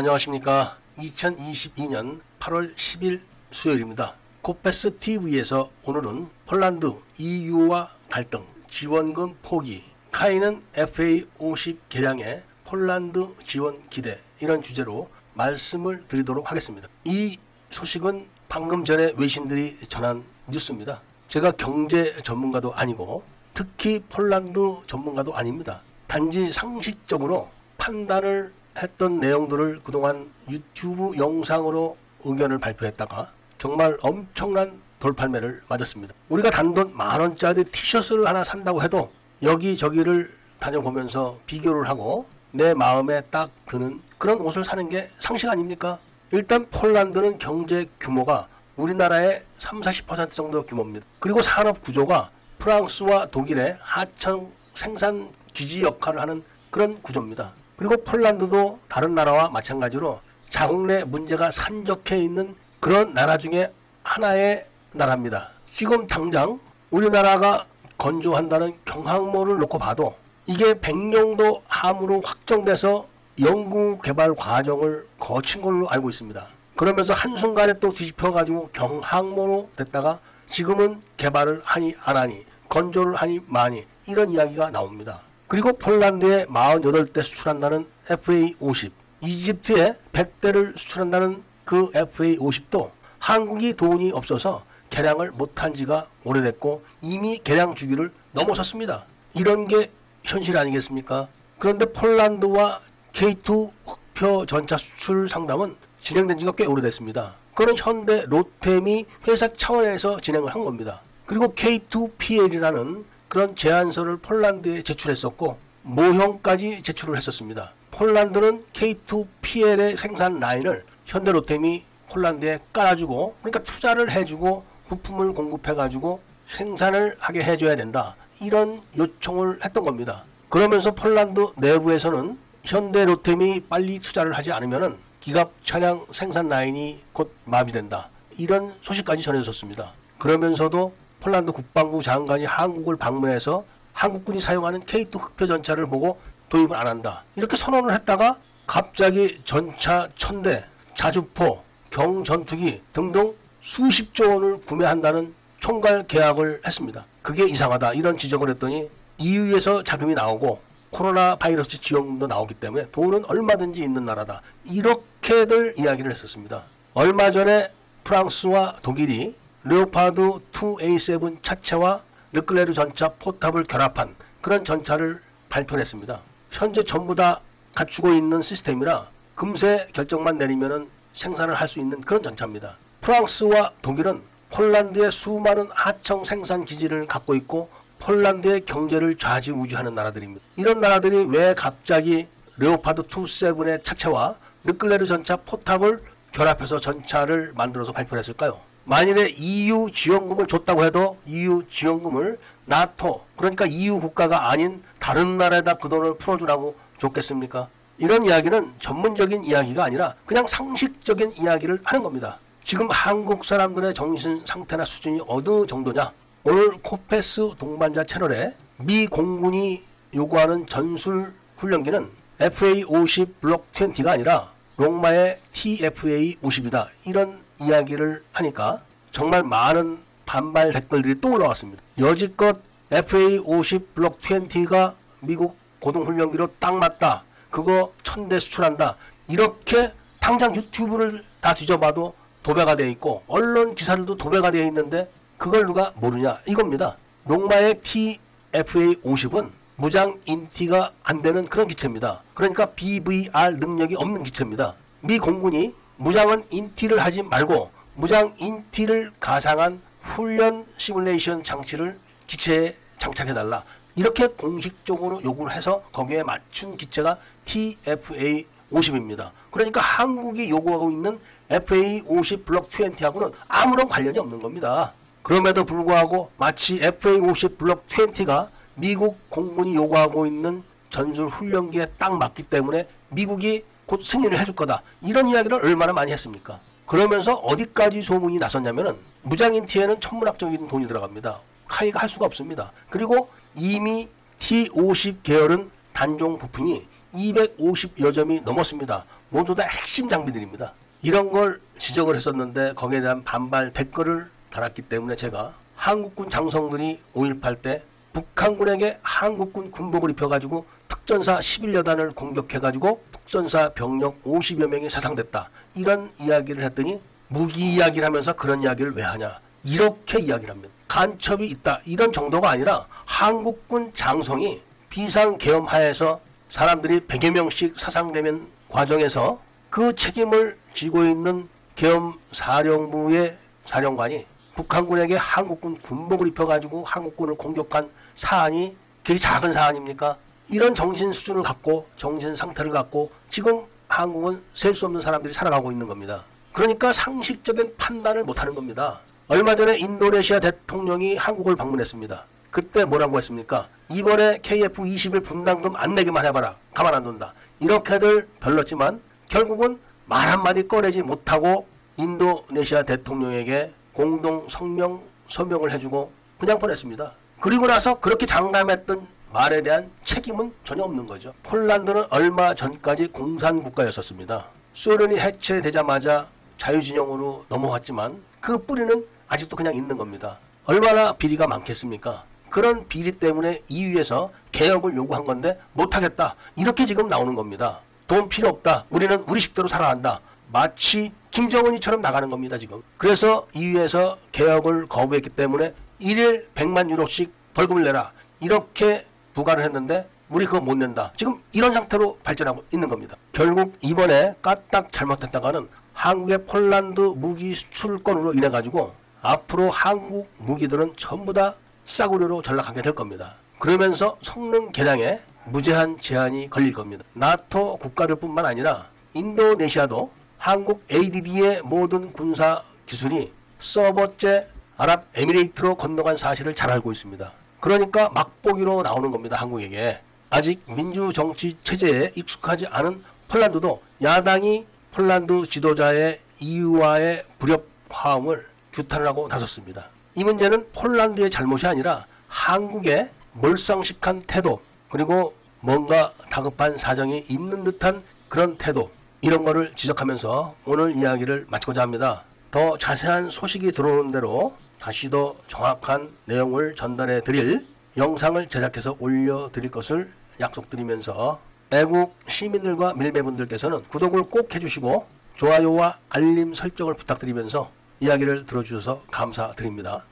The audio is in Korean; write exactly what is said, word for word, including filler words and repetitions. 안녕하십니까. 이천이십이년 팔월 십일 수요일입니다. 코페스티비에서 오늘은 폴란드 이유와 갈등, 지원금 포기, 카이는 에프에이 오십 개량에 폴란드 지원 기대, 이런 주제로 말씀을 드리도록 하겠습니다. 이 소식은 방금 전에 외신들이 전한 뉴스입니다. 제가 경제 전문가도 아니고 특히 폴란드 전문가도 아닙니다. 단지 상식적으로 판단을 했던 내용들을 그동안 유튜브 영상으로 의견을 발표했다가 정말 엄청난 돌팔매를 맞았습니다. 우리가 단돈 만원짜리 티셔츠를 하나 산다고 해도 여기저기를 다녀보면서 비교를 하고 내 마음에 딱 드는 그런 옷을 사는 게 상식 아닙니까? 일단 폴란드는 경제 규모가 우리나라의 삼사십 퍼센트 정도 규모입니다. 그리고 산업 구조가 프랑스와 독일의 하청 생산 기지 역할을 하는 그런 구조입니다. 그리고 폴란드도 다른 나라와 마찬가지로 자국 내 문제가 산적해 있는 그런 나라 중에 하나의 나라입니다. 지금 당장 우리나라가 건조한다는 경항모를 놓고 봐도 이게 백령도 함으로 확정돼서 연구개발 과정을 거친 걸로 알고 있습니다. 그러면서 한순간에 또 뒤집혀가지고 경항모로 됐다가 지금은 개발을 하니 안하니, 건조를 하니 마니, 이런 이야기가 나옵니다. 그리고 폴란드에 사십팔 대 수출한다는 에프에이 오십, 이집트에 백 대를 수출한다는 그 에프에이 오십도 한국이 돈이 없어서 개량을 못한 지가 오래됐고 이미 개량 주기를 넘어섰습니다. 이런 게 현실 아니겠습니까? 그런데 폴란드와 케이 투 흑표 전차 수출 상담은 진행된 지가 꽤 오래됐습니다. 그건 현대 로템이 회사 차원에서 진행을 한 겁니다. 그리고 케이 투 피 엘이라는 그런 제안서를 폴란드에 제출했었고 모형까지 제출을 했었습니다. 폴란드는 케이 투 피 엘의 생산 라인을 현대 로템이 폴란드에 깔아주고, 그러니까 투자를 해주고 부품을 공급해가지고 생산을 하게 해줘야 된다, 이런 요청을 했던 겁니다. 그러면서 폴란드 내부에서는 현대 로템이 빨리 투자를 하지 않으면은 기갑 차량 생산 라인이 곧 마비된다, 이런 소식까지 전해졌습니다. 그러면서도 폴란드 국방부 장관이 한국을 방문해서 한국군이 사용하는 케이 투 흑표 전차를 보고 도입을 안 한다, 이렇게 선언을 했다가 갑자기 전차 천대, 자주포, 경전투기 등등 수십조 원을 구매한다는 총괄 계약을 했습니다. 그게 이상하다, 이런 지적을 했더니 이유에서 자금이 나오고 코로나 바이러스 지원금도 나오기 때문에 돈은 얼마든지 있는 나라다, 이렇게들 이야기를 했었습니다. 얼마 전에 프랑스와 독일이 레오파드 투 에이 세븐 차체와 르클레르 전차 포탑을 결합한 그런 전차를 발표했습니다. 현재 전부 다 갖추고 있는 시스템이라 금세 결정만 내리면 생산을 할 수 있는 그런 전차입니다. 프랑스와 독일은 폴란드의 수많은 하청 생산 기지를 갖고 있고 폴란드의 경제를 좌지우지하는 나라들입니다. 이런 나라들이 왜 갑자기 레오파드 투 세븐의 차체와 르클레르 전차 포탑을 결합해서 전차를 만들어서 발표했을까요? 만일에 이유 지원금을 줬다고 해도 이유 지원금을 나토, 그러니까 이유 국가가 아닌 다른 나라에다 그 돈을 풀어주라고 줬겠습니까? 이런 이야기는 전문적인 이야기가 아니라 그냥 상식적인 이야기를 하는 겁니다. 지금 한국 사람들의 정신 상태나 수준이 어느 정도냐? 오늘 코페스 동반자 채널에 미 공군이 요구하는 전술 훈련기는 에프에이 오십 블록 이십가 아니라 로마의 티 에프 에이 오십이다, 이런 이야기를 하니까 정말 많은 반발 댓글들이 또 올라왔습니다. 여지껏 에프에이 오십 블록 이십가 미국 고등훈련기로 딱 맞다, 그거 천대 수출한다, 이렇게 당장 유튜브를 다 뒤져봐도 도배가 돼 있고 언론 기사들도 도배가 돼 있는데 그걸 누가 모르냐, 이겁니다. 롱마의 티 에프 에이 오십은 무장 인티가 안 되는 그런 기체입니다. 그러니까 비 브이 알 능력이 없는 기체입니다. 미 공군이 무장은 인티를 하지 말고 무장 인티를 가상한 훈련 시뮬레이션 장치를 기체에 장착해달라, 이렇게 공식적으로 요구를 해서 거기에 맞춘 기체가 티 에프 에이 오십입니다. 그러니까 한국이 요구하고 있는 에프 에이 오십 블록 이십하고는 아무런 관련이 없는 겁니다. 그럼에도 불구하고 마치 에프 에이 오십 블록 이십가 미국 공군이 요구하고 있는 전술 훈련기에 딱 맞기 때문에 미국이 곧 승인을 해줄 거다, 이런 이야기를 얼마나 많이 했습니까? 그러면서 어디까지 소문이 났었냐면은 무장인티에는 천문학적인 돈이 들어갑니다. 카이가 할 수가 없습니다. 그리고 이미 티 오십 계열은 단종 부품이 이백오십여 점이 넘었습니다. 모두 다 핵심 장비들입니다. 이런 걸 지적을 했었는데 거기에 대한 반발 댓글을 달았기 때문에 제가 한국군 장성들이 오일팔 때 북한군에게 한국군 군복을 입혀가지고 특전사 십일 여단을 공격해가지고 특전사 병력 오십여 명이 사상됐다. 이런 이야기를 했더니 무기 이야기를 하면서 그런 이야기를 왜 하냐. 이렇게 이야기를 합니다. 간첩이 있다. 이런 정도가 아니라 한국군 장성이 비상계엄 하에서 사람들이 백여 명씩 사상되는 과정에서 그 책임을 지고 있는 계엄사령부의 사령관이 북한군에게 한국군 군복을 입혀가지고 한국군을 공격한 사안이 그게 작은 사안입니까? 이런 정신 수준을 갖고 정신 상태를 갖고 지금 한국은 셀 수 없는 사람들이 살아가고 있는 겁니다. 그러니까 상식적인 판단을 못하는 겁니다. 얼마 전에 인도네시아 대통령이 한국을 방문했습니다. 그때 뭐라고 했습니까? 이번에 케이에프 이십일 분담금 안 내기만 해봐라. 가만 안 둔다. 이렇게들 별렀지만 결국은 말 한마디 꺼내지 못하고 인도네시아 대통령에게 공동 성명 서명을 해주고 그냥 보냈습니다. 그리고 나서 그렇게 장담했던 말에 대한 책임은 전혀 없는 거죠. 폴란드는 얼마 전까지 공산국가였었습니다. 소련이 해체되자마자 자유진영으로 넘어왔지만 그 뿌리는 아직도 그냥 있는 겁니다. 얼마나 비리가 많겠습니까? 그런 비리 때문에 이유에서 개혁을 요구한 건데 못하겠다. 이렇게 지금 나오는 겁니다. 돈 필요 없다. 우리는 우리 식대로 살아야 한다. 마치 김정은이처럼 나가는 겁니다. 지금. 그래서 이유에서 개혁을 거부했기 때문에 일일 백만 유로씩 벌금을 내라. 이렇게 부과를 했는데 우리 그거 못 낸다. 지금 이런 상태로 발전하고 있는 겁니다. 결국 이번에 까딱 잘못했다가는 한국의 폴란드 무기 수출권으로 인해 가지고 앞으로 한국 무기들은 전부 다 싸구려로 전락하게 될 겁니다. 그러면서 성능 개량에 무제한 제한이 걸릴 겁니다. 나토 국가들 뿐만 아니라 인도네시아도 한국 에이디디의 모든 군사 기술이 서버째 아랍에미레이트로 건너간 사실을 잘 알고 있습니다. 그러니까 막보기로 나오는 겁니다. 한국에게. 아직 민주정치 체제에 익숙하지 않은 폴란드도 야당이 폴란드 지도자의 이유와의 불협화음을 규탄하고 나섰습니다. 이 문제는 폴란드의 잘못이 아니라 한국의 몰상식한 태도 그리고 뭔가 다급한 사정이 있는 듯한 그런 태도 이런 거를 지적하면서 오늘 이야기를 마치고자 합니다. 더 자세한 소식이 들어오는 대로 다시 더 정확한 내용을 전달해 드릴 영상을 제작해서 올려드릴 것을 약속드리면서 애국 시민들과 밀매분들께서는 구독을 꼭 해주시고 좋아요와 알림 설정을 부탁드리면서 이야기를 들어주셔서 감사드립니다.